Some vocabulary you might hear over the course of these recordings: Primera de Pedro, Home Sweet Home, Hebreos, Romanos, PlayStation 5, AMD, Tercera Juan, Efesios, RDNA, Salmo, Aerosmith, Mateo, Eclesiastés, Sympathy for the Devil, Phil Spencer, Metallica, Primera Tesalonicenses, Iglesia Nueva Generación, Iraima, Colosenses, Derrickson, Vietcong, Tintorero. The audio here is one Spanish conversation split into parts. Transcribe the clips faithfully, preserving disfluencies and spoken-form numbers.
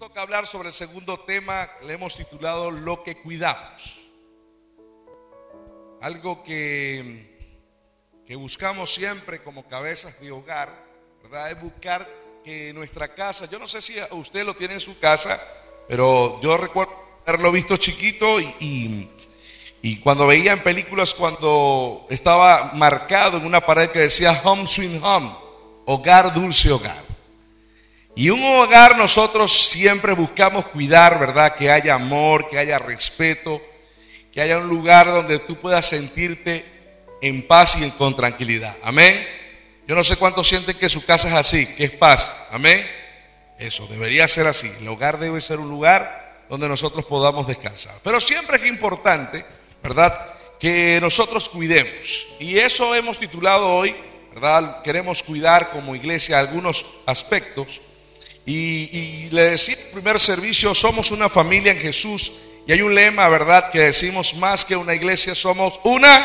Nos toca hablar sobre el segundo tema, le hemos titulado Lo que cuidamos. Algo que, que buscamos siempre como cabezas de hogar, ¿verdad? Es buscar que nuestra casa, yo no sé si usted lo tiene en su casa, pero yo recuerdo haberlo visto chiquito y, y, y cuando veía en películas, cuando estaba marcado en una pared que decía Home Sweet Home, hogar, dulce hogar. Y un hogar nosotros siempre buscamos cuidar, ¿verdad? Que haya amor, que haya respeto, que haya un lugar donde tú puedas sentirte en paz y con tranquilidad. Amén. Yo no sé cuántos sienten que su casa es así, que es paz. Amén. Eso debería ser así. El hogar debe ser un lugar donde nosotros podamos descansar. Pero siempre es importante, ¿verdad? Que nosotros cuidemos. Y eso hemos titulado hoy, ¿verdad? Queremos cuidar como iglesia algunos aspectos. Y, y le decía en el primer servicio, somos una familia en Jesús. Y hay un lema, ¿verdad? Que decimos más que una iglesia, somos una.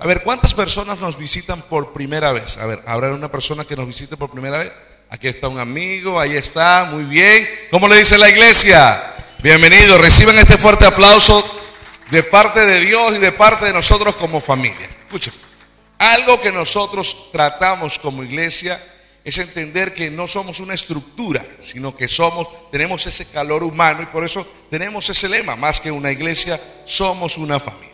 A ver, ¿cuántas personas nos visitan por primera vez? A ver, ¿habrá una persona que nos visite por primera vez? Aquí está un amigo, ahí está, muy bien. ¿Cómo le dice la iglesia? Bienvenidos, reciban este fuerte aplauso de parte de Dios y de parte de nosotros como familia. Escuchen, algo que nosotros tratamos como iglesia es entender que no somos una estructura, sino que somos, tenemos ese calor humano y por eso tenemos ese lema, más que una iglesia, somos una familia.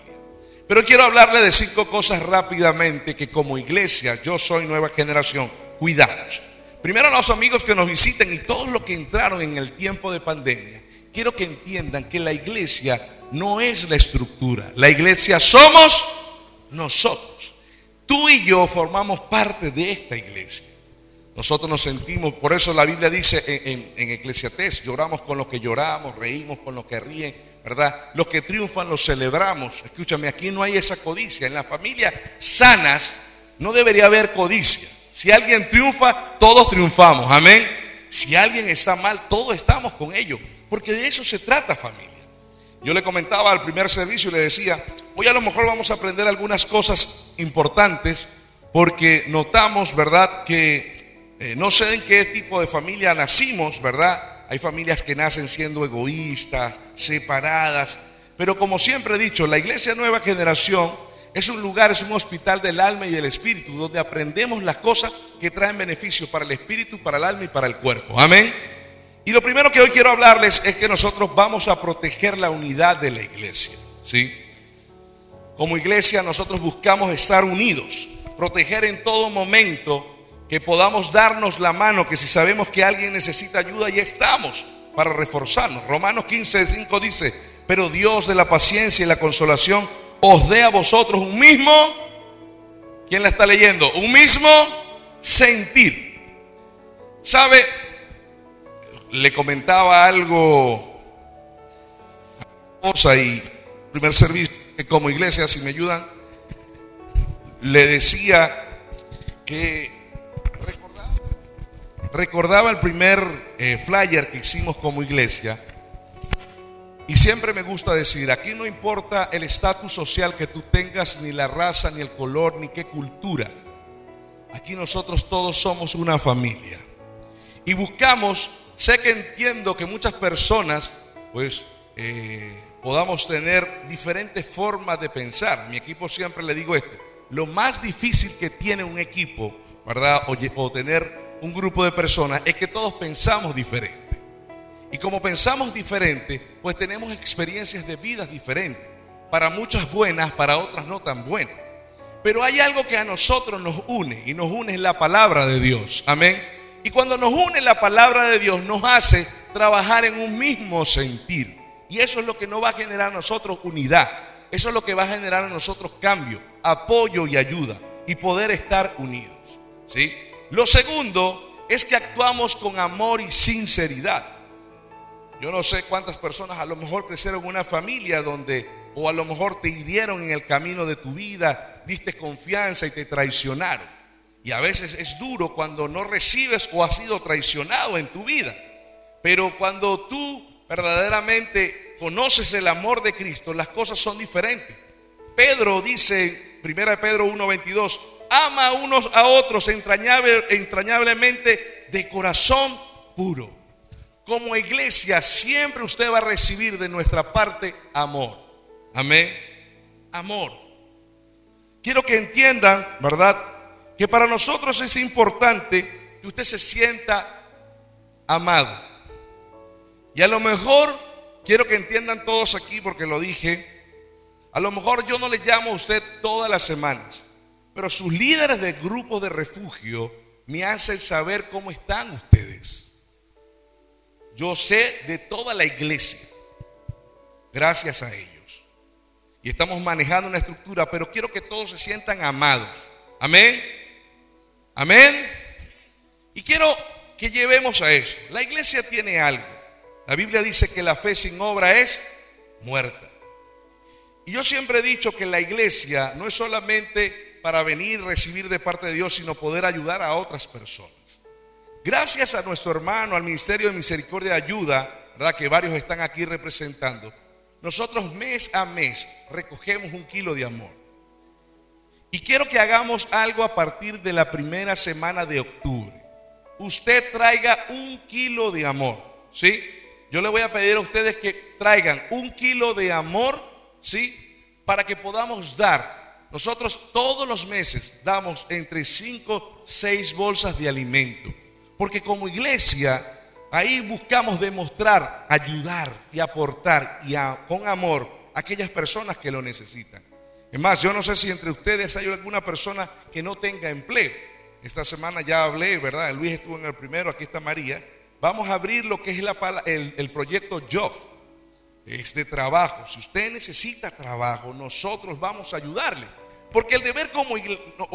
Pero quiero hablarle de cinco cosas rápidamente que como iglesia, yo soy nueva generación, cuidamos. Primero, los amigos que nos visiten y todos los que entraron en el tiempo de pandemia. Quiero que entiendan que la iglesia no es la estructura, la iglesia somos nosotros. Tú y yo formamos parte de esta iglesia. Nosotros nos sentimos, por eso la Biblia dice en, en, en Eclesiastés, lloramos con los que lloramos, reímos con los que ríen, ¿verdad? Los que triunfan los celebramos. Escúchame, aquí no hay esa codicia. En las familias sanas no debería haber codicia. Si alguien triunfa, todos triunfamos, amén. Si alguien está mal, todos estamos con ellos, porque de eso se trata, familia. Yo le comentaba al primer servicio y le decía, hoy a lo mejor vamos a aprender algunas cosas importantes, porque notamos, ¿verdad?, que Eh, no sé en qué tipo de familia nacimos, ¿verdad? Hay familias que nacen siendo egoístas, separadas. Pero como siempre he dicho, la Iglesia Nueva Generación es un lugar, es un hospital del alma y del espíritu, donde aprendemos las cosas que traen beneficio para el espíritu, para el alma y para el cuerpo. Amén. Y lo primero que hoy quiero hablarles es que nosotros vamos a proteger la unidad de la iglesia, ¿sí? Como iglesia nosotros buscamos estar unidos, proteger en todo momento, que podamos darnos la mano, que si sabemos que alguien necesita ayuda, ya estamos para reforzarnos. Romanos quince cinco dice, pero Dios de la paciencia y la consolación os dé a vosotros un mismo, ¿quién la está leyendo? Un mismo sentir. ¿Sabe? Le comentaba algo cosa y primer servicio como iglesia, si me ayudan, le decía que recordaba el primer eh, flyer que hicimos como iglesia. Y siempre me gusta decir, aquí no importa el estatus social que tú tengas, ni la raza, ni el color, ni qué cultura. Aquí nosotros todos somos una familia. Y buscamos, sé que entiendo que muchas personas pues eh, podamos tener diferentes formas de pensar. Mi equipo siempre le digo esto, lo más difícil que tiene un equipo, ¿verdad? O, o tener un grupo de personas es que todos pensamos diferente. Y como pensamos diferente, pues tenemos experiencias de vidas diferentes. Para muchas buenas, para otras no tan buenas. Pero hay algo que a nosotros nos une, y nos une es la palabra de Dios. Amén. Y cuando nos une la palabra de Dios, nos hace trabajar en un mismo sentir. Y eso es lo que nos va a generar a nosotros unidad. Eso es lo que va a generar a nosotros cambio, apoyo y ayuda, y poder estar unidos, ¿sí? Lo segundo es que actuamos con amor y sinceridad. Yo no sé cuántas personas a lo mejor crecieron en una familia donde, o a lo mejor te hirieron en el camino de tu vida, diste confianza y te traicionaron. Y a veces es duro cuando no recibes o has sido traicionado en tu vida. Pero cuando tú verdaderamente conoces el amor de Cristo, las cosas son diferentes. Pedro dice, Primera de Pedro uno veintidós, ama a unos a otros entrañable, entrañablemente de corazón puro, como iglesia siempre usted va a recibir de nuestra parte amor. Amén. Amor. Quiero que entiendan, ¿verdad?, que para nosotros es importante que usted se sienta amado. Y a lo mejor, quiero que entiendan todos aquí, porque lo dije, a lo mejor yo no le llamo a usted todas las semanas, pero sus líderes de grupos de refugio me hacen saber cómo están ustedes. Yo sé de toda la iglesia, gracias a ellos. Y estamos manejando una estructura, pero quiero que todos se sientan amados. Amén. Amén. Y quiero que llevemos a eso. La iglesia tiene algo. La Biblia dice que la fe sin obra es muerta. Y yo siempre he dicho que la iglesia no es solamente para venir, recibir de parte de Dios, sino poder ayudar a otras personas. Gracias a nuestro hermano, al Ministerio de Misericordia y Ayuda, ¿verdad?, que varios están aquí representando, nosotros mes a mes recogemos un kilo de amor. Y quiero que hagamos algo a partir de la primera semana de octubre. Usted traiga un kilo de amor, ¿sí? Yo le voy a pedir a ustedes que traigan un kilo de amor, ¿sí?, para que podamos dar. Nosotros todos los meses damos entre cinco, seis bolsas de alimento, porque como iglesia ahí buscamos demostrar, ayudar y aportar y a, con amor a aquellas personas que lo necesitan. Es más, yo no sé si entre ustedes hay alguna persona que no tenga empleo. Esta semana ya hablé, ¿verdad? Luis estuvo en el primero, aquí está María. Vamos a abrir lo que es la, el, el proyecto Job, es de trabajo. Si usted necesita trabajo, nosotros vamos a ayudarle. Porque el deber como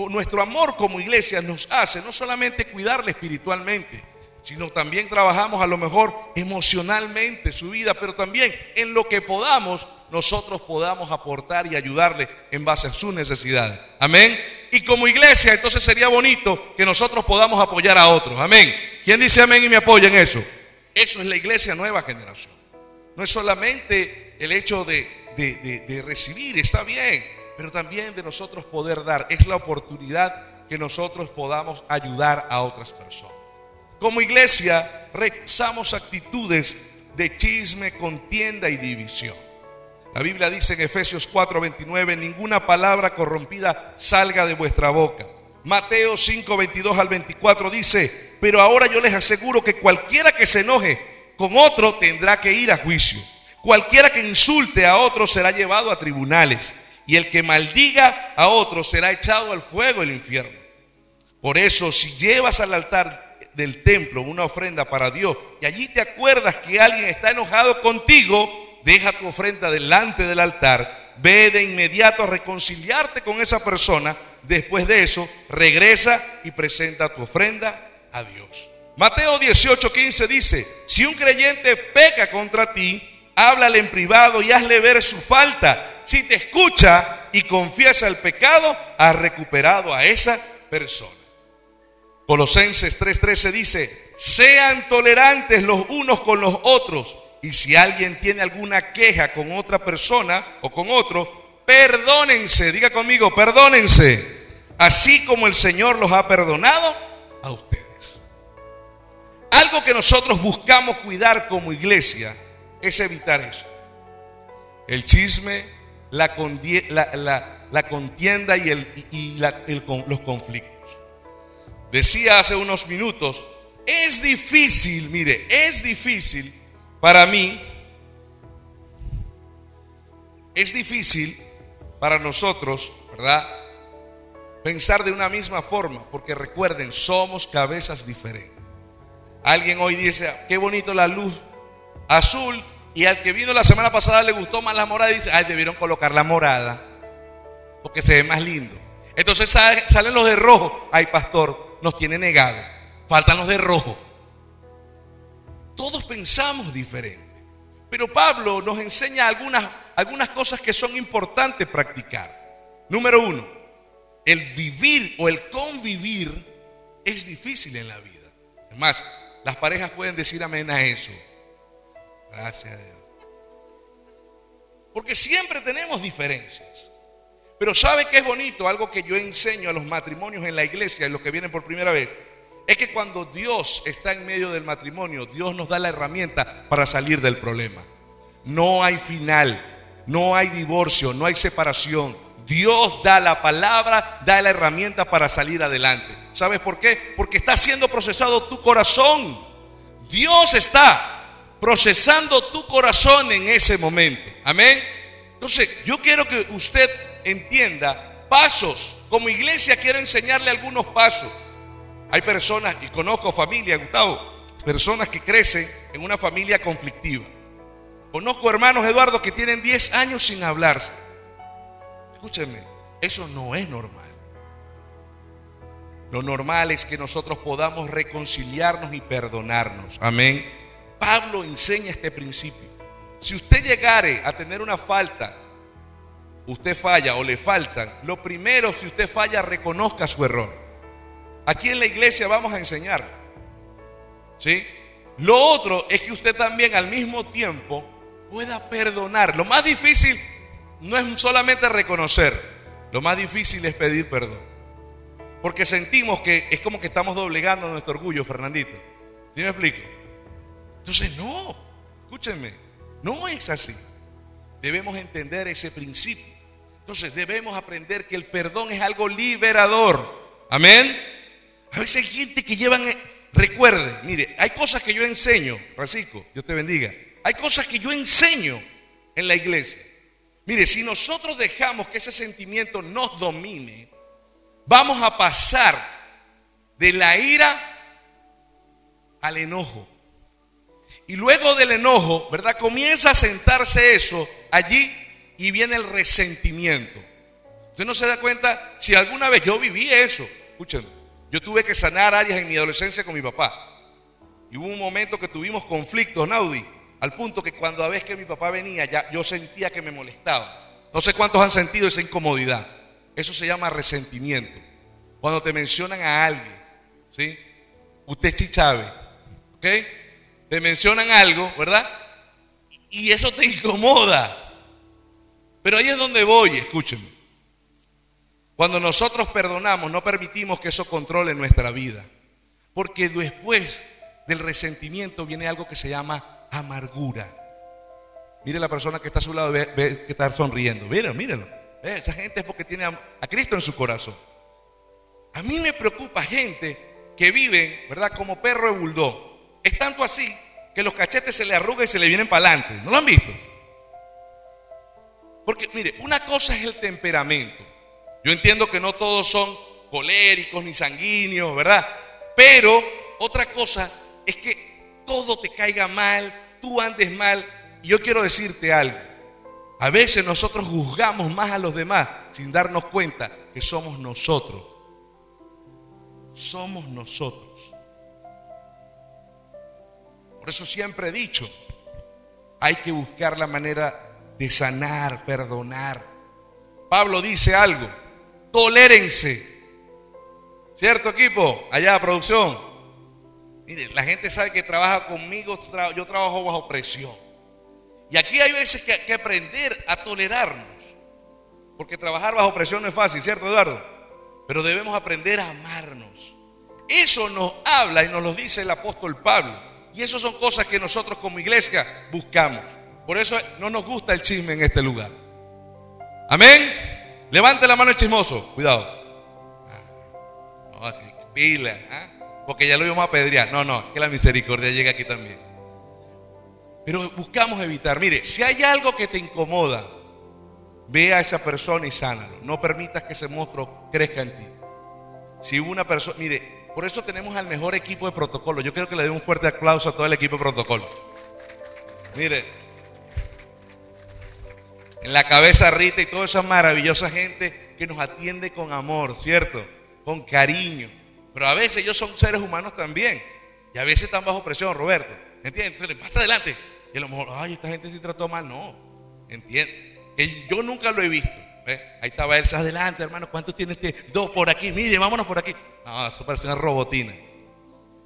nuestro amor como iglesia nos hace no solamente cuidarle espiritualmente, sino también trabajamos a lo mejor emocionalmente su vida, pero también en lo que podamos nosotros podamos aportar y ayudarle en base a sus necesidades. Amén. Y como iglesia entonces sería bonito que nosotros podamos apoyar a otros. Amén. ¿Quién dice amén y me apoya en eso? Eso es la Iglesia Nueva Generación. No es solamente el hecho de, de, de, de recibir, está bien, pero también de nosotros poder dar. Es la oportunidad que nosotros podamos ayudar a otras personas. Como iglesia rechazamos actitudes de chisme, contienda y división. La Biblia dice en Efesios cuatro veintinueve: ninguna palabra corrompida salga de vuestra boca. Mateo cinco veintidós al veinticuatro dice: pero ahora yo les aseguro que cualquiera que se enoje con otro tendrá que ir a juicio. Cualquiera que insulte a otro será llevado a tribunales. Y el que maldiga a otro será echado al fuego del infierno. Por eso, si llevas al altar del templo una ofrenda para Dios y allí te acuerdas que alguien está enojado contigo, deja tu ofrenda delante del altar, ve de inmediato a reconciliarte con esa persona, después de eso regresa y presenta tu ofrenda a Dios. Mateo dieciocho quince dice: si un creyente peca contra ti, háblale en privado y hazle ver su falta. Si te escucha y confiesa el pecado, has recuperado a esa persona. Colosenses tres trece dice: sean tolerantes los unos con los otros, y si alguien tiene alguna queja con otra persona o con otro, perdónense. Diga conmigo: perdónense, así como el Señor los ha perdonado a ustedes. Algo que nosotros buscamos cuidar como iglesia es evitar eso: el chisme, la, la, la, la contienda y, el, y la, el, los conflictos. Decía hace unos minutos, es difícil, mire, es difícil para mí, es difícil para nosotros, ¿verdad?, pensar de una misma forma, porque recuerden, somos cabezas diferentes. Alguien hoy dice: qué bonito la luz azul, y al que vino la semana pasada le gustó más la morada y dice: ay, debieron colocar la morada porque se ve más lindo. Entonces salen los de rojo: ay, pastor, nos tiene negado, faltan los de rojo. Todos pensamos diferente, pero Pablo nos enseña algunas, algunas cosas que son importantes practicar. Número uno, el vivir o el convivir es difícil en la vida. Además, las parejas pueden decir amén a eso. Gracias a Dios. Porque siempre tenemos diferencias. Pero ¿sabe qué es bonito? Algo que yo enseño a los matrimonios en la iglesia, los que vienen por primera vez, es que cuando Dios está en medio del matrimonio, Dios nos da la herramienta para salir del problema. No hay final, no hay divorcio, no hay separación. Dios da la palabra, da la herramienta para salir adelante. ¿Sabes por qué? Porque está siendo procesado tu corazón. Dios está procesando tu corazón en ese momento. Amén. Entonces yo quiero que usted entienda pasos. Como iglesia quiero enseñarle algunos pasos. Hay personas, y conozco familias, Gustavo, personas que crecen en una familia conflictiva. Conozco hermanos, Eduardo, que tienen diez años sin hablarse. Escúcheme, eso no es normal. Lo normal es que nosotros podamos reconciliarnos y perdonarnos. Amén. Pablo enseña este principio. Si usted llegare a tener una falta, usted falla o le faltan, lo primero, si usted falla, reconozca su error. Aquí en la iglesia vamos a enseñar, ¿sí? Lo otro es que usted también al mismo tiempo pueda perdonar. Lo más difícil no es solamente reconocer, lo más difícil es pedir perdón. Porque sentimos que es como que estamos doblegando nuestro orgullo, Fernandito. ¿Sí me explico? Entonces no, escúchenme, no es así. Debemos entender ese principio. Entonces debemos aprender que el perdón es algo liberador. Amén. A veces hay gente que llevan, recuerde, mire, hay cosas que yo enseño, Francisco, Dios te bendiga. Hay cosas que yo enseño en la iglesia. Mire, si nosotros dejamos que ese sentimiento nos domine, vamos a pasar de la ira al enojo. Y luego del enojo, ¿verdad? Comienza a sentarse eso allí y viene el resentimiento. Usted no se da cuenta, si alguna vez yo viví eso. Escúchenme, yo tuve que sanar áreas en mi adolescencia con mi papá. Y hubo un momento que tuvimos conflictos, Naudi, al punto que cuando a veces que mi papá venía, ya yo sentía que me molestaba. No sé cuántos han sentido esa incomodidad. Eso se llama resentimiento. Cuando te mencionan a alguien, ¿sí? Usted sí sabe, ¿ok? Te mencionan algo, ¿verdad? Y eso te incomoda. Pero ahí es donde voy, escúchenme. Cuando nosotros perdonamos, no permitimos que eso controle nuestra vida. Porque después del resentimiento viene algo que se llama amargura. Mire la persona que está a su lado, ve, ve, que está sonriendo. Míralo, míralo. Eh, esa gente es porque tiene a, a Cristo en su corazón. A mí me preocupa gente que viven, ¿verdad? Como perro de bulldog. Es tanto así que los cachetes se le arrugan y se le vienen para adelante. ¿No lo han visto? Porque, mire, una cosa es el temperamento. Yo entiendo que no todos son coléricos ni sanguíneos, ¿verdad? Pero otra cosa es que todo te caiga mal, tú andes mal. Y yo quiero decirte algo. A veces nosotros juzgamos más a los demás sin darnos cuenta que somos nosotros. Somos nosotros. Por eso siempre he dicho, hay que buscar la manera de sanar, perdonar. Pablo dice algo. Tolérense. ¿Cierto, equipo? Allá, producción. Miren, la gente sabe que trabaja conmigo, yo trabajo bajo presión. Y aquí hay veces que hay que aprender a tolerarnos. Porque trabajar bajo presión no es fácil, ¿cierto, Eduardo? Pero debemos aprender a amarnos. Eso nos habla y nos lo dice el apóstol Pablo. Y eso son cosas que nosotros como iglesia buscamos. Por eso no nos gusta el chisme en este lugar. Amén. Levante la mano el chismoso, cuidado. No, pila, ¿eh? Porque ya lo íbamos a apedrear. No, no, que la misericordia llega aquí también. Pero buscamos evitar. Mire, si hay algo que te incomoda, ve a esa persona y sánalo. No permitas que ese monstruo crezca en ti. Si una persona, mire, por eso tenemos al mejor equipo de protocolo. Yo creo que le dé un fuerte aplauso a todo el equipo de protocolo. Mire, en la cabeza Rita y toda esa maravillosa gente que nos atiende con amor, ¿cierto? Con cariño. Pero a veces ellos son seres humanos también. Y a veces están bajo presión, Roberto. ¿Entiendes? Entonces, pasa adelante. Y a lo mejor, ay, esta gente se trató mal. No, ¿entiendes? Que yo nunca lo he visto. ¿Ves? Ahí estaba Elsa, adelante, hermano. ¿Cuántos tiene este? Dos por aquí. Mire, vámonos por aquí. No, eso parece una robotina.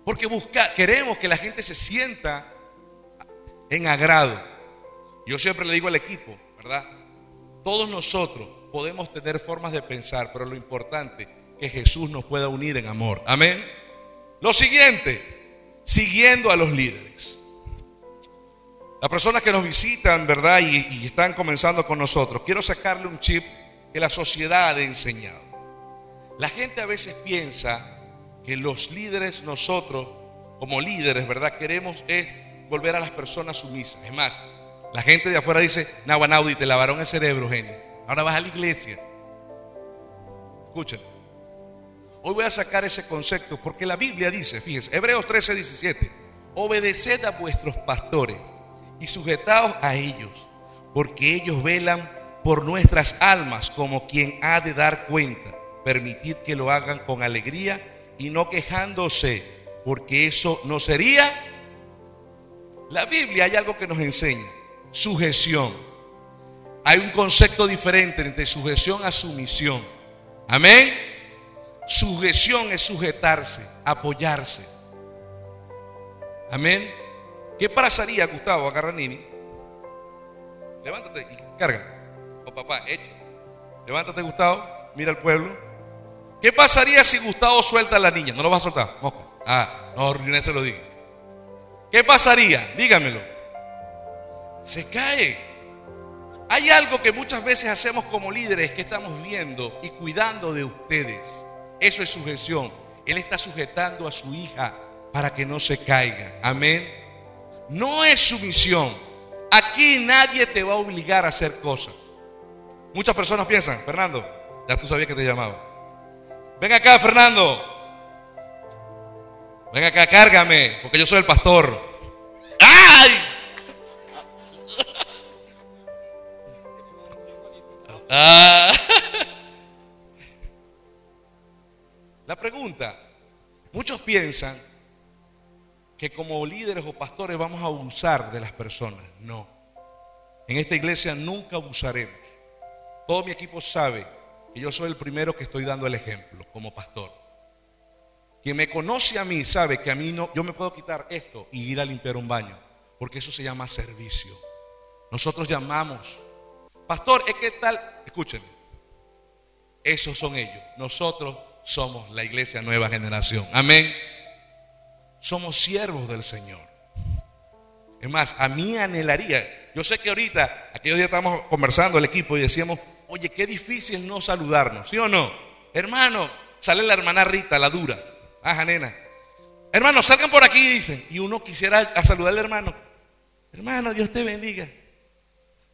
Porque busca, queremos que la gente se sienta en agrado. Yo siempre le digo al equipo, ¿verdad? Todos nosotros podemos tener formas de pensar, pero lo importante es que Jesús nos pueda unir en amor. Amén. Lo siguiente, siguiendo a los líderes. Las personas que nos visitan, ¿verdad? Y, y están comenzando con nosotros. Quiero sacarle un chip que la sociedad ha enseñado. La gente a veces piensa que los líderes, nosotros como líderes, ¿verdad? Queremos es volver a las personas sumisas. Es más, la gente de afuera dice, Nawanaudi, te lavaron el cerebro, genio. Ahora vas a la iglesia. Escuchen. Hoy voy a sacar ese concepto porque la Biblia dice, fíjense, Hebreos trece, diecisiete, obedeced a vuestros pastores y sujetaos a ellos, porque ellos velan por nuestras almas como quien ha de dar cuenta. Permitid que lo hagan con alegría y no quejándose, porque eso no sería. La Biblia hay algo que nos enseña: sujeción. Hay un concepto diferente entre sujeción a sumisión. Amén. Sujeción es sujetarse, apoyarse. Amén. ¿Qué pasaría, Gustavo? Agarra a Nini. Levántate y carga. O oh, papá, echa. Levántate, Gustavo. Mira al pueblo. ¿Qué pasaría si Gustavo suelta a la niña? No lo va a soltar. Mosca. Ah, no, Rinés te lo digo. ¿Qué pasaría? Dígamelo. Se cae. Hay algo que muchas veces hacemos como líderes, que estamos viendo y cuidando de ustedes. Eso es sujeción. Él está sujetando a su hija para que no se caiga. Amén. No es sumisión. Aquí nadie te va a obligar a hacer cosas. Muchas personas piensan, Fernando, ya tú sabías que te llamaba. Ven acá, Fernando. Ven acá, cárgame, porque yo soy el pastor. ¡Ay! Ah. La pregunta: muchos piensan que como líderes o pastores vamos a abusar de las personas. No. En esta iglesia nunca abusaremos. Todo mi equipo sabe. Yo soy el primero que estoy dando el ejemplo como pastor. Quien me conoce a mí sabe que a mí no, yo me puedo quitar esto y ir a limpiar un baño, porque eso se llama servicio. Nosotros llamamos, pastor, es que tal, escúchenme, esos son ellos. Nosotros somos la Iglesia Nueva Generación. Amén. Somos siervos del Señor. Es más, a mí anhelaría, yo sé que ahorita, aquellos días estábamos conversando el equipo y decíamos, oye, qué difícil no saludarnos, ¿sí o no? Hermano, sale la hermana Rita, la dura. Ajá, nena. Hermano, salgan por aquí, dicen. Y uno quisiera a saludar al hermano. Hermano, Dios te bendiga.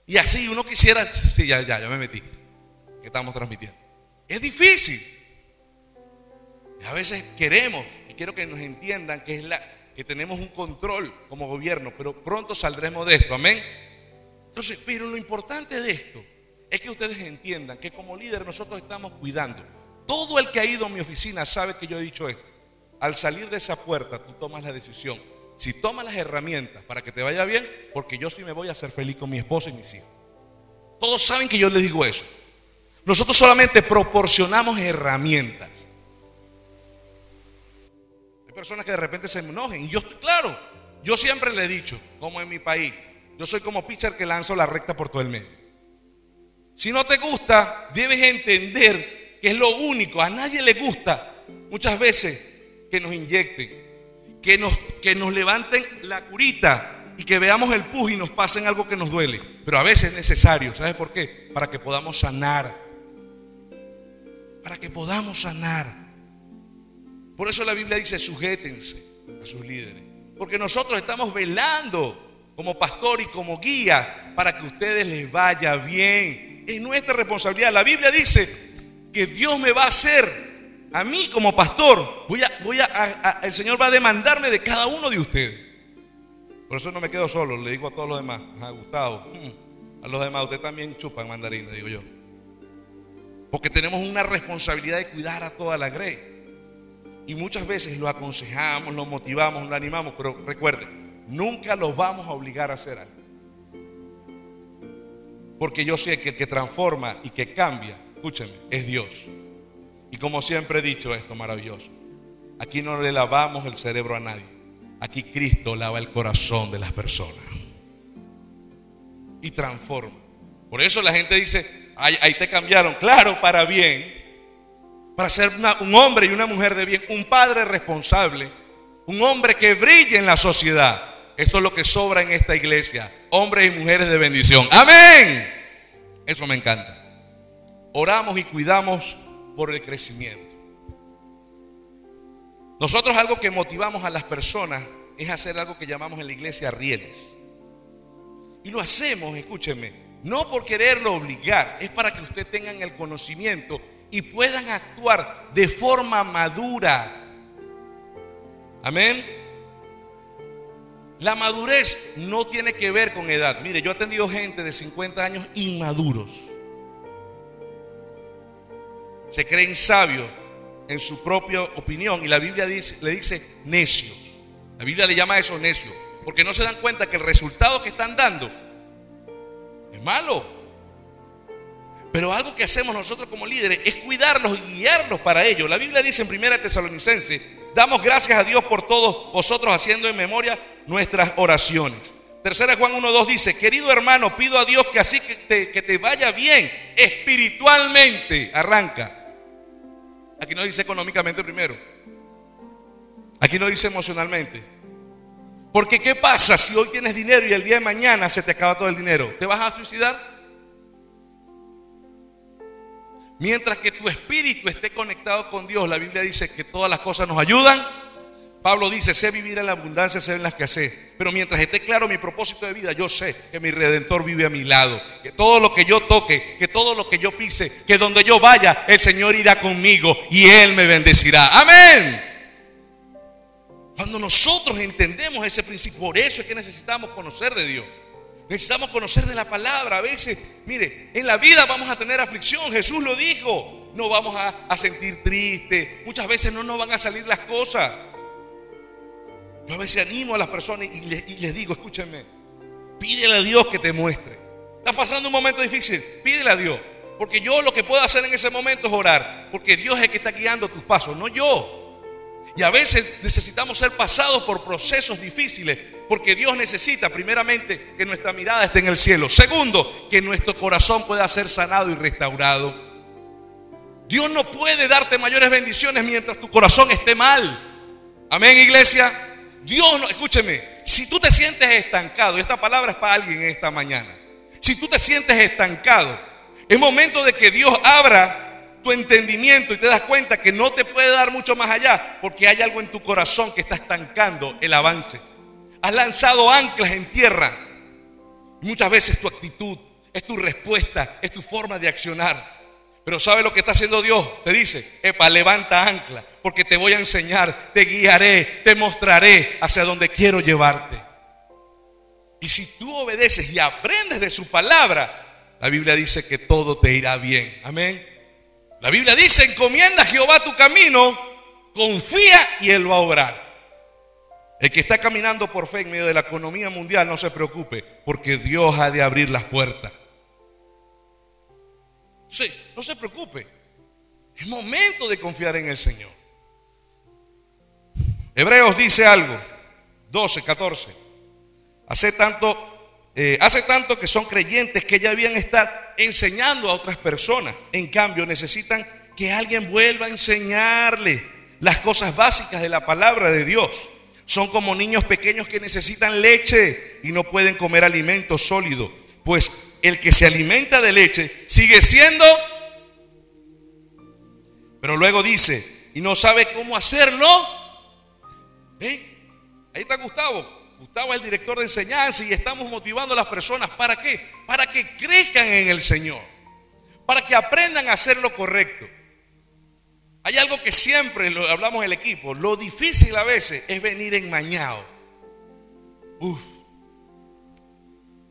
Y así uno quisiera. Sí, ya, ya, ya me metí. ¿Qué estamos transmitiendo? Es difícil. Y a veces queremos, y quiero que nos entiendan que, es la, que tenemos un control como gobierno, pero pronto saldremos de esto, amén. Entonces, pero lo importante de esto es que ustedes entiendan que como líder nosotros estamos cuidando. Todo el que ha ido a mi oficina sabe que yo he dicho esto. Al salir de esa puerta tú tomas la decisión. Si tomas las herramientas para que te vaya bien, porque yo sí me voy a hacer feliz con mi esposa y mis hijos. Todos saben que yo les digo eso. Nosotros solamente proporcionamos herramientas. Hay personas que de repente se enojen. Y yo estoy claro. Yo siempre le he dicho, como en mi país, yo soy como pitcher que lanzo la recta por todo el medio. Si no te gusta, debes entender que es lo único. A nadie le gusta muchas veces que nos inyecten, que nos, que nos levanten la curita y que veamos el pus y nos pasen algo que nos duele. Pero a veces es necesario, ¿sabes por qué? Para que podamos sanar. Para que podamos sanar. Por eso la Biblia dice, sujétense a sus líderes. Porque nosotros estamos velando como pastor y como guía para que ustedes les vaya bien. Es nuestra responsabilidad. La Biblia dice que Dios me va a hacer a mí como pastor. Voy a, voy a, a, a, el Señor va a demandarme de cada uno de ustedes. Por eso no me quedo solo. Le digo a todos los demás, a Gustavo, a los demás, ustedes también chupan mandarina, digo yo. Porque tenemos una responsabilidad de cuidar a toda la grey. Y muchas veces lo aconsejamos, lo motivamos, lo animamos. Pero recuerden, nunca los vamos a obligar a hacer algo. Porque yo sé que el que transforma y que cambia, escúchame, es Dios. Y como siempre he dicho esto maravilloso, aquí no le lavamos el cerebro a nadie. Aquí Cristo lava el corazón de las personas y transforma. Por eso la gente dice, ahí te cambiaron. Claro, para bien. para ser una, un hombre y una mujer de bien, un padre responsable, un hombre que brille en la sociedad. Esto es lo que sobra en esta iglesia, hombres y mujeres de bendición. Amén. Eso me encanta. Oramos y cuidamos por el crecimiento. Nosotros algo que motivamos a las personas es hacer algo que llamamos en la iglesia rieles. Y lo hacemos, escúcheme, no por quererlo obligar, es para que ustedes tengan el conocimiento y puedan actuar de forma madura. Amén. La madurez no tiene que ver con edad. Mire, yo he atendido gente de cincuenta años inmaduros. Se creen sabios en su propia opinión y la Biblia dice, le dice necios. La Biblia le llama a eso necios, porque no se dan cuenta que el resultado que están dando es malo. Pero algo que hacemos nosotros como líderes es cuidarlos y guiarlos para ello. La Biblia dice en Primera Tesalonicenses: damos gracias a Dios por todos vosotros, haciendo en memoria nuestras oraciones. Tercera Juan uno dos dice: querido hermano, pido a Dios que así que te, que te vaya bien espiritualmente. Arranca. Aquí no dice económicamente primero. Aquí no dice emocionalmente. Porque ¿qué pasa si hoy tienes dinero y el día de mañana se te acaba todo el dinero? ¿Te vas a suicidar? Mientras que tu espíritu esté conectado con Dios, la Biblia dice que todas las cosas nos ayudan. Pablo dice, sé vivir en la abundancia, sé en la escasez. Pero mientras esté claro mi propósito de vida, yo sé que mi Redentor vive a mi lado. Que todo lo que yo toque, que todo lo que yo pise, que donde yo vaya, el Señor irá conmigo y Él me bendecirá. ¡Amén! Cuando nosotros entendemos ese principio, por eso es que necesitamos conocer de Dios. Necesitamos conocer de la palabra. A veces, mire, en la vida vamos a tener aflicción. Jesús lo dijo. No vamos a, a sentir triste. Muchas veces no nos van a salir las cosas. Yo a veces animo a las personas y, le, y les digo, escúchenme, pídele a Dios que te muestre. Estás pasando un momento difícil, pídele a Dios. Porque yo lo que puedo hacer en ese momento es orar. Porque Dios es el que está guiando tus pasos, no yo. Y a veces necesitamos ser pasados por procesos difíciles, porque Dios necesita primeramente que nuestra mirada esté en el cielo. Segundo, que nuestro corazón pueda ser sanado y restaurado. Dios no puede darte mayores bendiciones mientras tu corazón esté mal. Amén, iglesia. Dios no, escúcheme, si tú te sientes estancado, y esta palabra es para alguien esta mañana, si tú te sientes estancado, es momento de que Dios abra tu entendimiento y te das cuenta que no te puede dar mucho más allá, porque hay algo en tu corazón que está estancando el avance. Has lanzado anclas en tierra. Muchas veces tu actitud es tu respuesta, es tu forma de accionar. Pero ¿sabes lo que está haciendo Dios? Te dice, epa, levanta ancla, porque te voy a enseñar, te guiaré, te mostraré hacia donde quiero llevarte. Y si tú obedeces y aprendes de su palabra, la Biblia dice que todo te irá bien. Amén. La Biblia dice, encomienda a Jehová tu camino, confía y Él va a obrar. El que está caminando por fe en medio de la economía mundial, no se preocupe, porque Dios ha de abrir las puertas. Sí, no se preocupe. Es momento de confiar en el Señor. Hebreos dice algo, doce, catorce. Hace tanto, eh, hace tanto que son creyentes que ya habían estado enseñando a otras personas. En cambio necesitan que alguien vuelva a enseñarle las cosas básicas de la palabra de Dios. Son como niños pequeños que necesitan leche y no pueden comer alimento sólido, pues el que se alimenta de leche sigue siendo. Pero luego dice, y no sabe cómo hacerlo. ¿Eh? Ahí está Gustavo Gustavo es el director de enseñanza y estamos motivando a las personas. ¿Para qué? Para que crezcan en el Señor, para que aprendan a hacer lo correcto. Hay algo que siempre lo hablamos en el equipo. Lo difícil a veces es venir enmañado. Uf.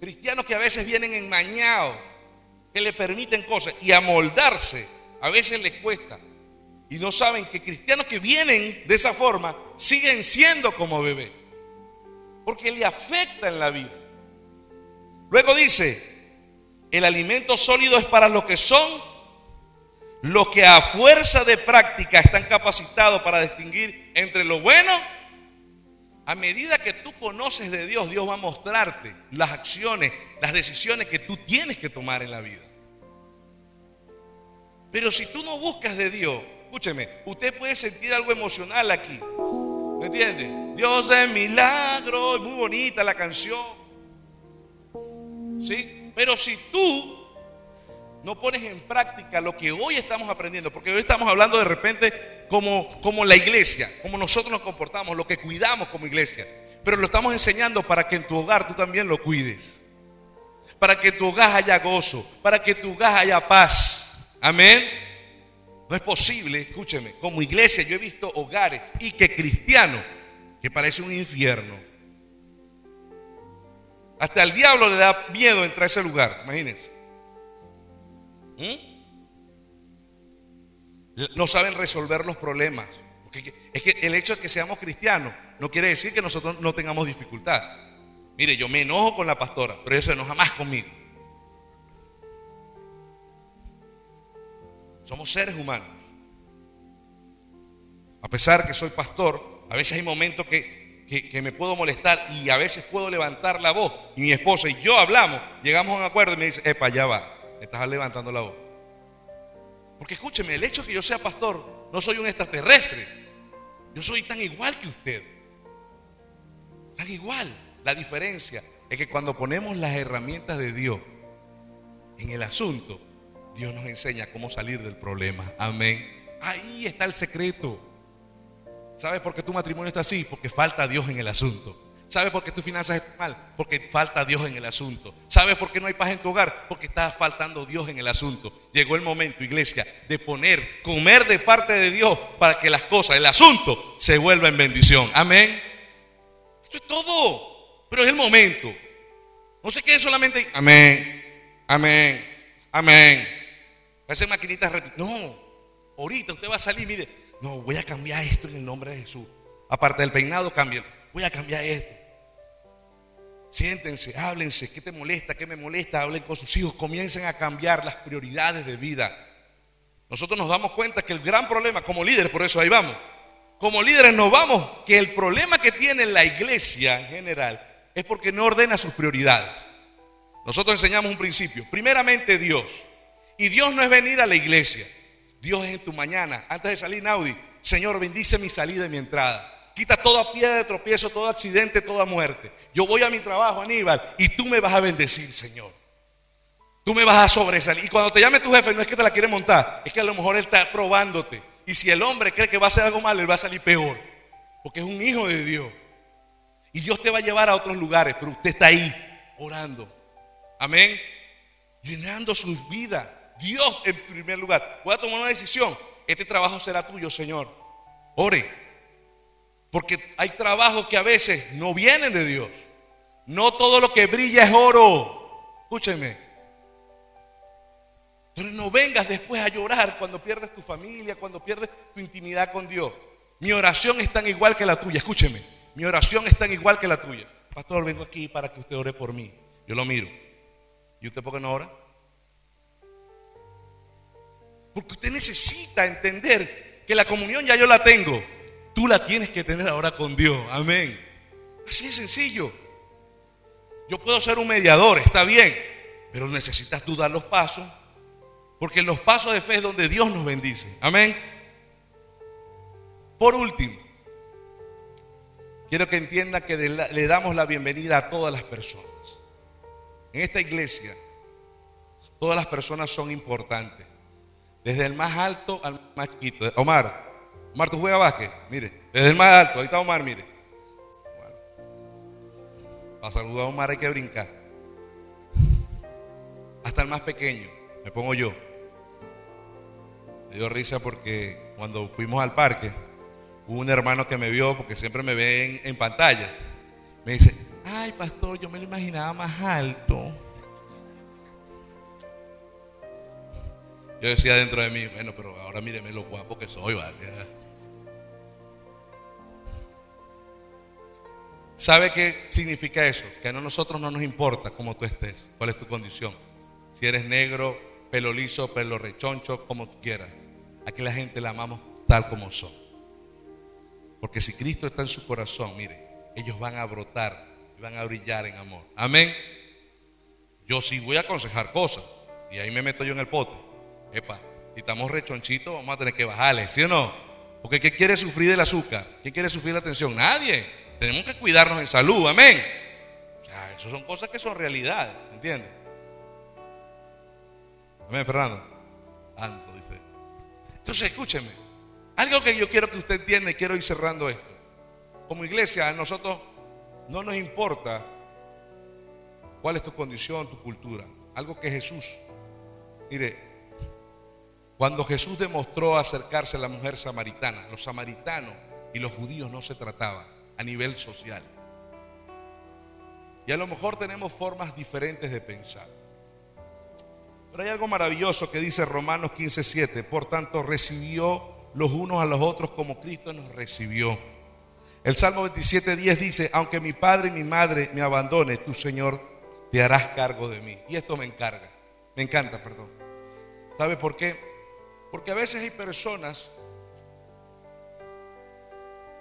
Cristianos que a veces vienen enmañados, que le permiten cosas, y amoldarse a veces les cuesta. Y no saben que cristianos que vienen de esa forma siguen siendo como bebés, porque le afecta en la vida. Luego dice, el alimento sólido es para los que son, los que a fuerza de práctica están capacitados para distinguir entre lo bueno. A medida que tú conoces de Dios, Dios va a mostrarte las acciones, las decisiones que tú tienes que tomar en la vida. Pero si tú no buscas de Dios, Escúcheme, usted puede sentir algo emocional aquí, ¿me entiende? Dios es milagro, es muy bonita la canción, ¿sí? Pero si tú no pones en práctica lo que hoy estamos aprendiendo, porque hoy estamos hablando de repente como, como la iglesia, como nosotros nos comportamos, lo que cuidamos como iglesia, pero lo estamos enseñando para que en tu hogar tú también lo cuides, para que tu hogar haya gozo, para que tu hogar haya paz. Amén. No es posible, escúcheme, como iglesia yo he visto hogares y que cristianos que parece un infierno. Hasta el diablo le da miedo entrar a ese lugar, imagínense. No saben resolver los problemas. Es que el hecho de que seamos cristianos no quiere decir que nosotros no tengamos dificultad. Mire, yo me enojo con la pastora, pero ella se enoja más conmigo. Somos seres humanos. A pesar que soy pastor, a veces hay momentos que, que, que me puedo molestar, y a veces puedo levantar la voz, y mi esposa y yo hablamos, llegamos a un acuerdo y me dice, epa, ya va, estás levantando la voz. Porque escúcheme, el hecho de que yo sea pastor, no soy un extraterrestre. Yo soy tan igual que usted. Tan igual. La diferencia es que cuando ponemos las herramientas de Dios en el asunto, Dios nos enseña cómo salir del problema. Amén. Ahí está el secreto. ¿Sabes por qué tu matrimonio está así? Porque falta Dios en el asunto. ¿Sabes por qué tus finanzas están mal? Porque falta Dios en el asunto. ¿Sabes por qué no hay paz en tu hogar? Porque está faltando Dios en el asunto. Llegó el momento, iglesia, de poner, comer de parte de Dios para que las cosas, el asunto, se vuelva en bendición. Amén. Esto es todo, pero es el momento. No se quede solamente amén, amén, amén. Hacen maquinitas. No, ahorita usted va a salir, mire, no, voy a cambiar esto en el nombre de Jesús. Aparte del peinado, cámbialo. Voy a cambiar esto. Siéntense, háblense, ¿qué te molesta? ¿Qué me molesta? Hablen con sus hijos, comiencen a cambiar las prioridades de vida. Nosotros nos damos cuenta que el gran problema, como líderes, por eso ahí vamos, como líderes nos vamos, que el problema que tiene la iglesia en general es porque no ordena sus prioridades. Nosotros enseñamos un principio, primeramente Dios. Y Dios no es venir a la iglesia, Dios es en tu mañana, antes de salir, Naudi, Señor, bendice mi salida y mi entrada. Quita toda piedra de tropiezo, todo accidente, toda muerte. Yo voy a mi trabajo, Aníbal, y tú me vas a bendecir, Señor. Tú me vas a sobresalir. Y cuando te llame tu jefe, no es que te la quiere montar, es que a lo mejor él está probándote. Y si el hombre cree que va a hacer algo malo, él va a salir peor, porque es un hijo de Dios. Y Dios te va a llevar a otros lugares, pero usted está ahí orando. Amén. Llenando su vida. Dios en primer lugar. Voy a tomar una decisión. Este trabajo será tuyo, Señor. Ore. Porque hay trabajos que a veces no vienen de Dios. No todo lo que brilla es oro. Escúcheme. Entonces no vengas después a llorar cuando pierdes tu familia, cuando pierdes tu intimidad con Dios. Mi oración es tan igual que la tuya. Escúcheme. Mi oración es tan igual que la tuya. Pastor, vengo aquí para que usted ore por mí. Yo lo miro. ¿Y usted por qué no ora? Porque usted necesita entender que la comunión ya yo la tengo. Tú la tienes que tener ahora con Dios. Amén. Así de sencillo. Yo puedo ser un mediador, está bien, pero necesitas tú dar los pasos, porque los pasos de fe es donde Dios nos bendice. Amén. Por último, quiero que entienda que le damos la bienvenida a todas las personas. En esta iglesia todas las personas son importantes, desde el más alto al más chiquito. Omar Omar, tú juegas básquet, mire, desde el más alto, ahí está Omar, mire. Para saludar a Omar hay que brincar. Hasta el más pequeño, me pongo yo. Me dio risa porque cuando fuimos al parque, hubo un hermano que me vio, porque siempre me ven en pantalla. Me dice, ay pastor, yo me lo imaginaba más alto. Yo decía dentro de mí, bueno, pero ahora míreme lo guapo que soy, ¿vale? ¿Sabe qué significa eso? Que a nosotros no nos importa cómo tú estés, cuál es tu condición. Si eres negro, pelo liso, pelo rechoncho, como tú quieras. Aquí la gente la amamos tal como son. Porque si Cristo está en su corazón, mire, ellos van a brotar y van a brillar en amor. Amén. Yo sí voy a aconsejar cosas y ahí me meto yo en el pote. Epa, Si estamos rechonchitos, vamos a tener que bajarle, ¿sí o no? Porque ¿quién quiere sufrir del azúcar? ¿Quién quiere sufrir la tensión? Nadie. Tenemos que cuidarnos en salud, amén. O sea, eso son cosas que son realidad, ¿entiendes? Amén, Fernando. Santo, dice. Entonces, escúcheme. Algo que yo quiero que usted entienda y quiero ir cerrando esto. Como iglesia, a nosotros no nos importa cuál es tu condición, tu cultura. Algo que Jesús, mire, cuando Jesús demostró acercarse a la mujer samaritana, los samaritanos y los judíos no se trataban a nivel social. Y a lo mejor tenemos formas diferentes de pensar. Pero hay algo maravilloso que dice Romanos quince siete. Por tanto, recibió los unos a los otros como Cristo nos recibió. El Salmo veintisiete diez dice: aunque mi padre y mi madre me abandone, tú, Señor, te harás cargo de mí. Y esto me encarga, me encanta, perdón. ¿Sabe por qué? Porque a veces hay personas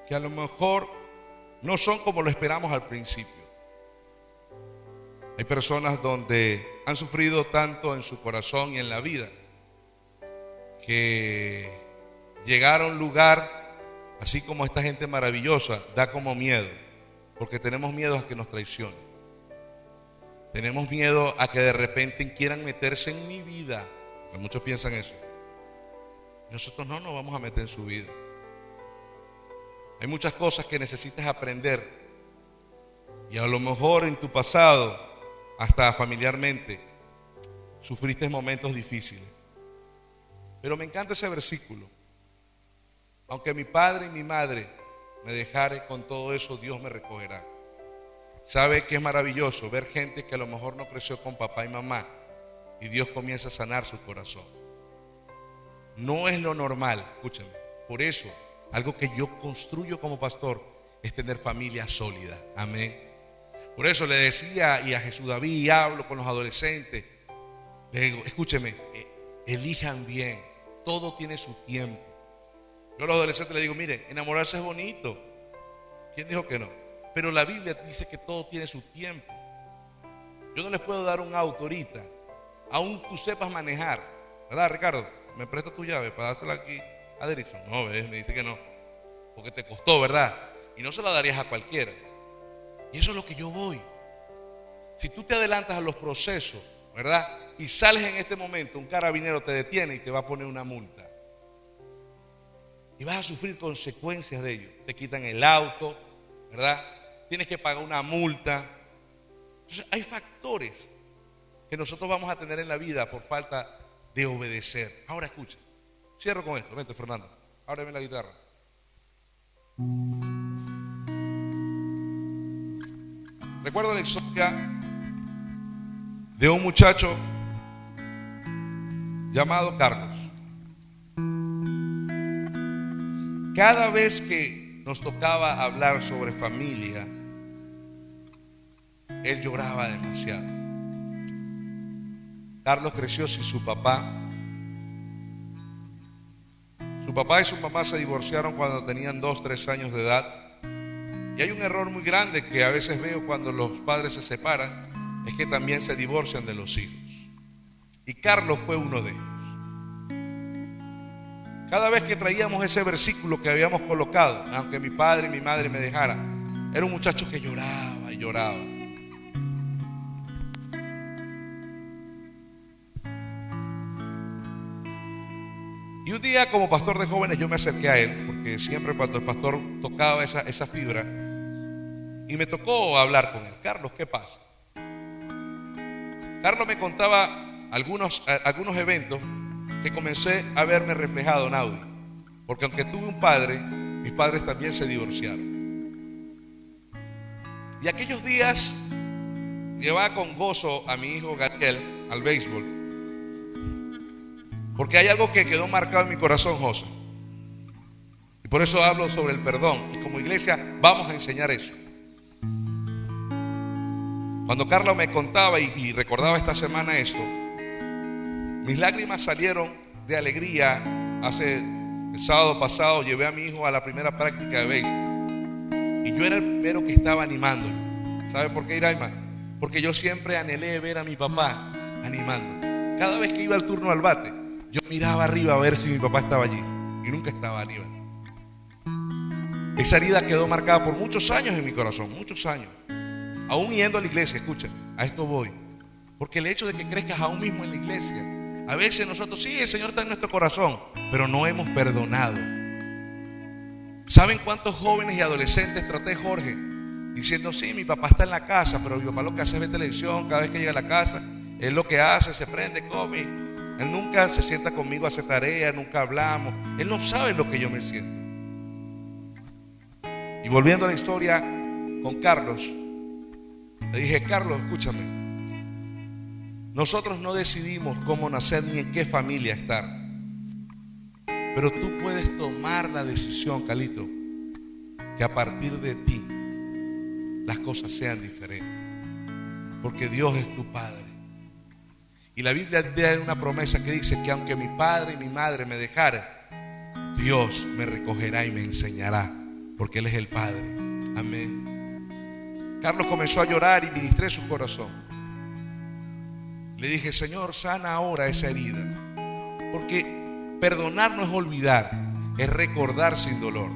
que a lo mejor no son como lo esperamos al principio. Hay personas donde han sufrido tanto en su corazón y en la vida que llegar a un lugar así como esta gente maravillosa da como miedo, porque tenemos miedo a que nos traicionen. Tenemos miedo a que de repente quieran meterse en mi vida. Muchos piensan eso. Nosotros no nos vamos a meter en su vida. Hay muchas cosas que necesitas aprender. Y a lo mejor en tu pasado, hasta familiarmente, sufriste momentos difíciles. Pero me encanta ese versículo. Aunque mi padre y mi madre me dejaren, con todo eso Dios me recogerá. ¿Sabe que es maravilloso ver gente que a lo mejor no creció con papá y mamá y Dios comienza a sanar su corazón? No es lo normal, escúchame. Por eso, algo que yo construyo como pastor es tener familia sólida, amén. Por eso le decía y a Jesús David, y hablo con los adolescentes, le digo, escúcheme, elijan bien, todo tiene su tiempo. Yo a los adolescentes le digo, mire, enamorarse es bonito. ¿Quién dijo que no? Pero la Biblia dice que todo tiene su tiempo. Yo no les puedo dar un auto ahorita, aún tú sepas manejar, ¿verdad, Ricardo? ¿Me presta tu llave para dársela aquí a Derrickson? No, ¿ves? Me dice que no. Porque te costó, ¿verdad? Y no se la darías a cualquiera. Y eso es lo que yo voy. Si tú te adelantas a los procesos, ¿verdad? Y sales en este momento, un carabinero te detiene y te va a poner una multa. Y vas a sufrir consecuencias de ello. Te quitan el auto, ¿verdad? Tienes que pagar una multa. Entonces hay factores que nosotros vamos a tener en la vida por falta de... de obedecer. Ahora escucha. Cierro con esto. Vente, Fernando. Ábreme la guitarra. Recuerdo la historia de un muchacho llamado Carlos. Cada vez que nos tocaba hablar sobre familia, él lloraba demasiado. Carlos creció sin su papá. Su papá y su mamá se divorciaron cuando tenían dos, tres años de edad. Y hay un error muy grande que a veces veo cuando los padres se separan, es que también se divorcian de los hijos. Y Carlos fue uno de ellos. Cada vez que traíamos ese versículo que habíamos colocado, aunque mi padre y mi madre me dejaran, era un muchacho que lloraba y lloraba. Y un día, como pastor de jóvenes, yo me acerqué a él, porque siempre cuando el pastor tocaba esa, esa fibra, y me tocó hablar con él. Carlos, ¿qué pasa? Carlos me contaba algunos, algunos eventos que comencé a verme reflejado en audio, porque aunque tuve un padre, mis padres también se divorciaron. Y aquellos días llevaba con gozo a mi hijo Gabriel al béisbol. Porque hay algo que quedó marcado en mi corazón, José. Y por eso hablo sobre el perdón. Y como iglesia vamos a enseñar eso. Cuando Carlos me contaba y, y recordaba esta semana esto, mis lágrimas salieron de alegría. Hace el sábado pasado llevé a mi hijo a la primera práctica de béisbol. Y yo era el primero que estaba animándolo. ¿Sabe por qué, Iraima? Porque yo siempre anhelé ver a mi papá animándolo. Cada vez que iba al turno al bate, yo miraba arriba a ver si mi papá estaba allí y nunca estaba arriba. Esa herida quedó marcada por muchos años en mi corazón, muchos años. Aún yendo a la iglesia, escucha, a esto voy. Porque el hecho de que crezcas aún mismo en la iglesia, a veces nosotros, sí, el Señor está en nuestro corazón, pero no hemos perdonado. ¿Saben cuántos jóvenes y adolescentes traté, Jorge? Diciendo, sí, mi papá está en la casa, pero mi papá lo que hace es ver televisión, cada vez que llega a la casa, es lo que hace, se prende, come. Él nunca se sienta conmigo a hacer tarea, nunca hablamos. Él no sabe lo que yo me siento. Y volviendo a la historia con Carlos, le dije, Carlos, escúchame, nosotros no decidimos cómo nacer ni en qué familia estar, pero tú puedes tomar la decisión, Calito, que a partir de ti las cosas sean diferentes, porque Dios es tu Padre. Y la Biblia tiene una promesa que dice que aunque mi padre y mi madre me dejaran, Dios me recogerá y me enseñará, porque Él es el Padre. Amén. Carlos comenzó a llorar y ministré su corazón. Le dije, Señor, sana ahora esa herida, porque perdonar no es olvidar, es recordar sin dolor.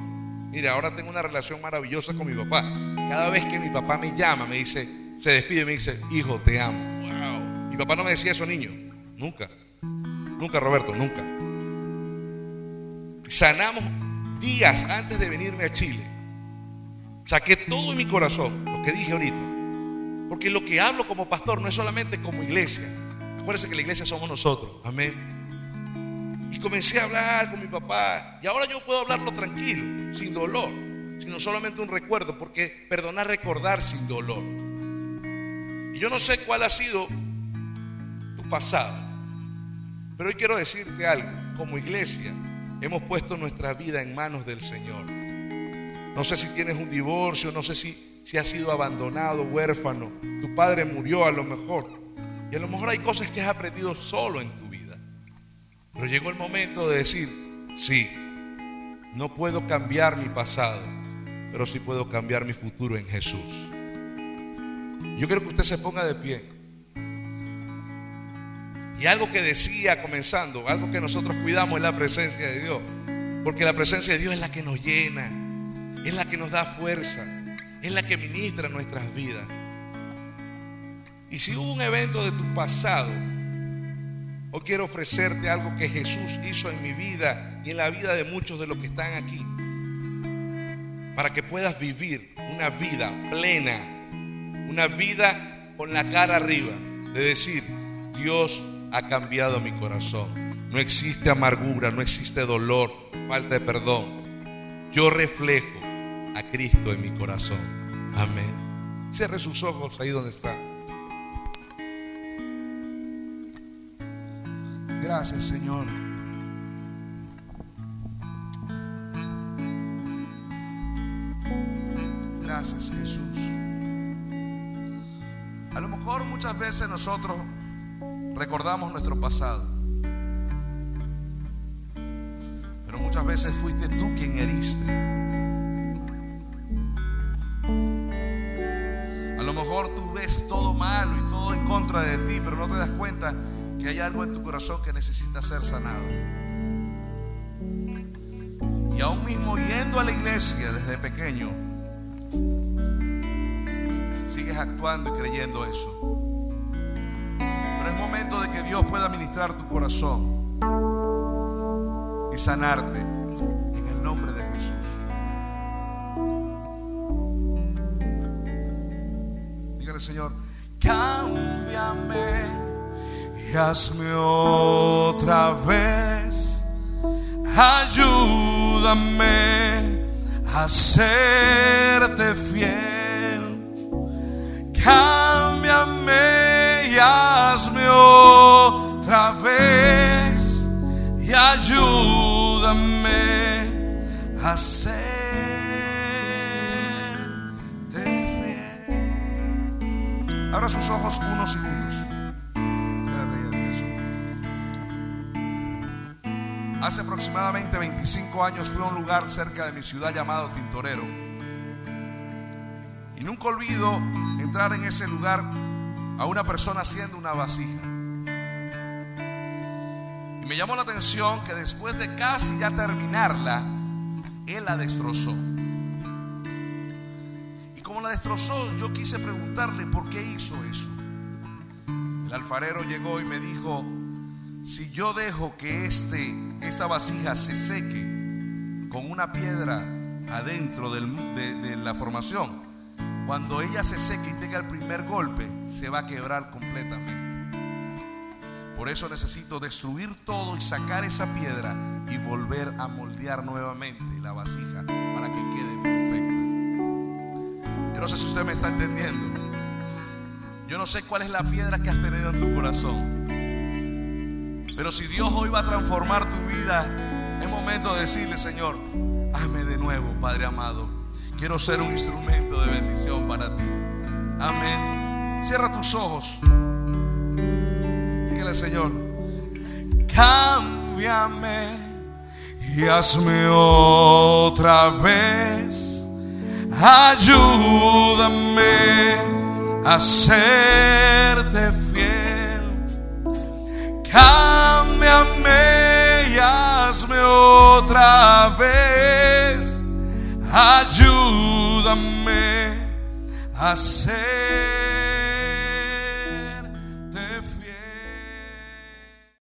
Mira, ahora tengo una relación maravillosa con mi papá. Cada vez que mi papá me llama, me dice, se despide y me dice, hijo, te amo. Wow. Mi papá no me decía eso, niño. Nunca, nunca, Roberto, nunca. Sanamos días antes de venirme a Chile. Saqué todo en mi corazón, lo que dije ahorita. Porque lo que hablo como pastor no es solamente como iglesia. Acuérdense que la iglesia somos nosotros. Amén. Y comencé a hablar con mi papá. Y ahora yo puedo hablarlo tranquilo, sin dolor, sino solamente un recuerdo. Porque perdonar, recordar sin dolor. Y yo no sé cuál ha sido tu pasado, pero hoy quiero decirte algo. Como iglesia hemos puesto nuestra vida en manos del Señor. No sé si tienes un divorcio, no sé si, si has sido abandonado, huérfano. Tu padre murió a lo mejor. Y a lo mejor hay cosas que has aprendido solo en tu vida. Pero llegó el momento de decir, sí, no puedo cambiar mi pasado, pero sí puedo cambiar mi futuro en Jesús. Yo quiero que usted se ponga de pie. Y algo que decía comenzando, algo que nosotros cuidamos es la presencia de Dios. Porque la presencia de Dios es la que nos llena, es la que nos da fuerza, es la que ministra nuestras vidas. Y si hubo un evento de tu pasado, hoy quiero ofrecerte algo que Jesús hizo en mi vida y en la vida de muchos de los que están aquí, para que puedas vivir una vida plena, una vida con la cara arriba, de decir, Dios ha cambiado mi corazón. No existe amargura, no existe dolor, falta de perdón. Yo reflejo a Cristo en mi corazón. Amén. Cierre sus ojos ahí donde está. Gracias, Señor. Gracias, Jesús. A lo mejor muchas veces nosotros recordamos nuestro pasado, pero muchas veces fuiste tú quien heriste. A lo mejor tú ves todo malo y todo en contra de ti, pero no te das cuenta que hay algo en tu corazón que necesita ser sanado. Y aún mismo yendo a la iglesia desde pequeño, sigues actuando y creyendo eso. Es momento de que Dios pueda ministrar tu corazón y sanarte en el nombre de Jesús. Dígale, Señor, cámbiame y hazme otra vez. Ayúdame a serte fiel. Cámbiame y hazme otra vez y ayúdame a ser fiel. Abra sus ojos unos segundos. Hace aproximadamente veinticinco años fui a un lugar cerca de mi ciudad llamado Tintorero. Y nunca olvido entrar en ese lugar a una persona haciendo una vasija. Y Y me llamó la atención que después de casi ya terminarla, él la destrozó. Y como la destrozó, yo quise preguntarle por qué hizo eso. El alfarero llegó y me dijo: si yo dejo que este, esta vasija se seque con una piedra adentro del, de, de la formación, cuando ella se seque y tenga el primer golpe, se va a quebrar completamente. Por eso necesito destruir todo y sacar esa piedra y volver a moldear nuevamente la vasija para que quede perfecta. Yo no sé si usted me está entendiendo. Yo no sé cuál es la piedra que has tenido en tu corazón, pero si Dios hoy va a transformar tu vida, es momento de decirle: Señor, hazme de nuevo, Padre amado. Quiero ser un instrumento de bendición para ti. Amén. Cierra tus ojos. Dígale: Señor, cámbiame y hazme otra vez. Ayúdame a serte fiel. Cámbiame y hazme otra vez. Ayúdame a ser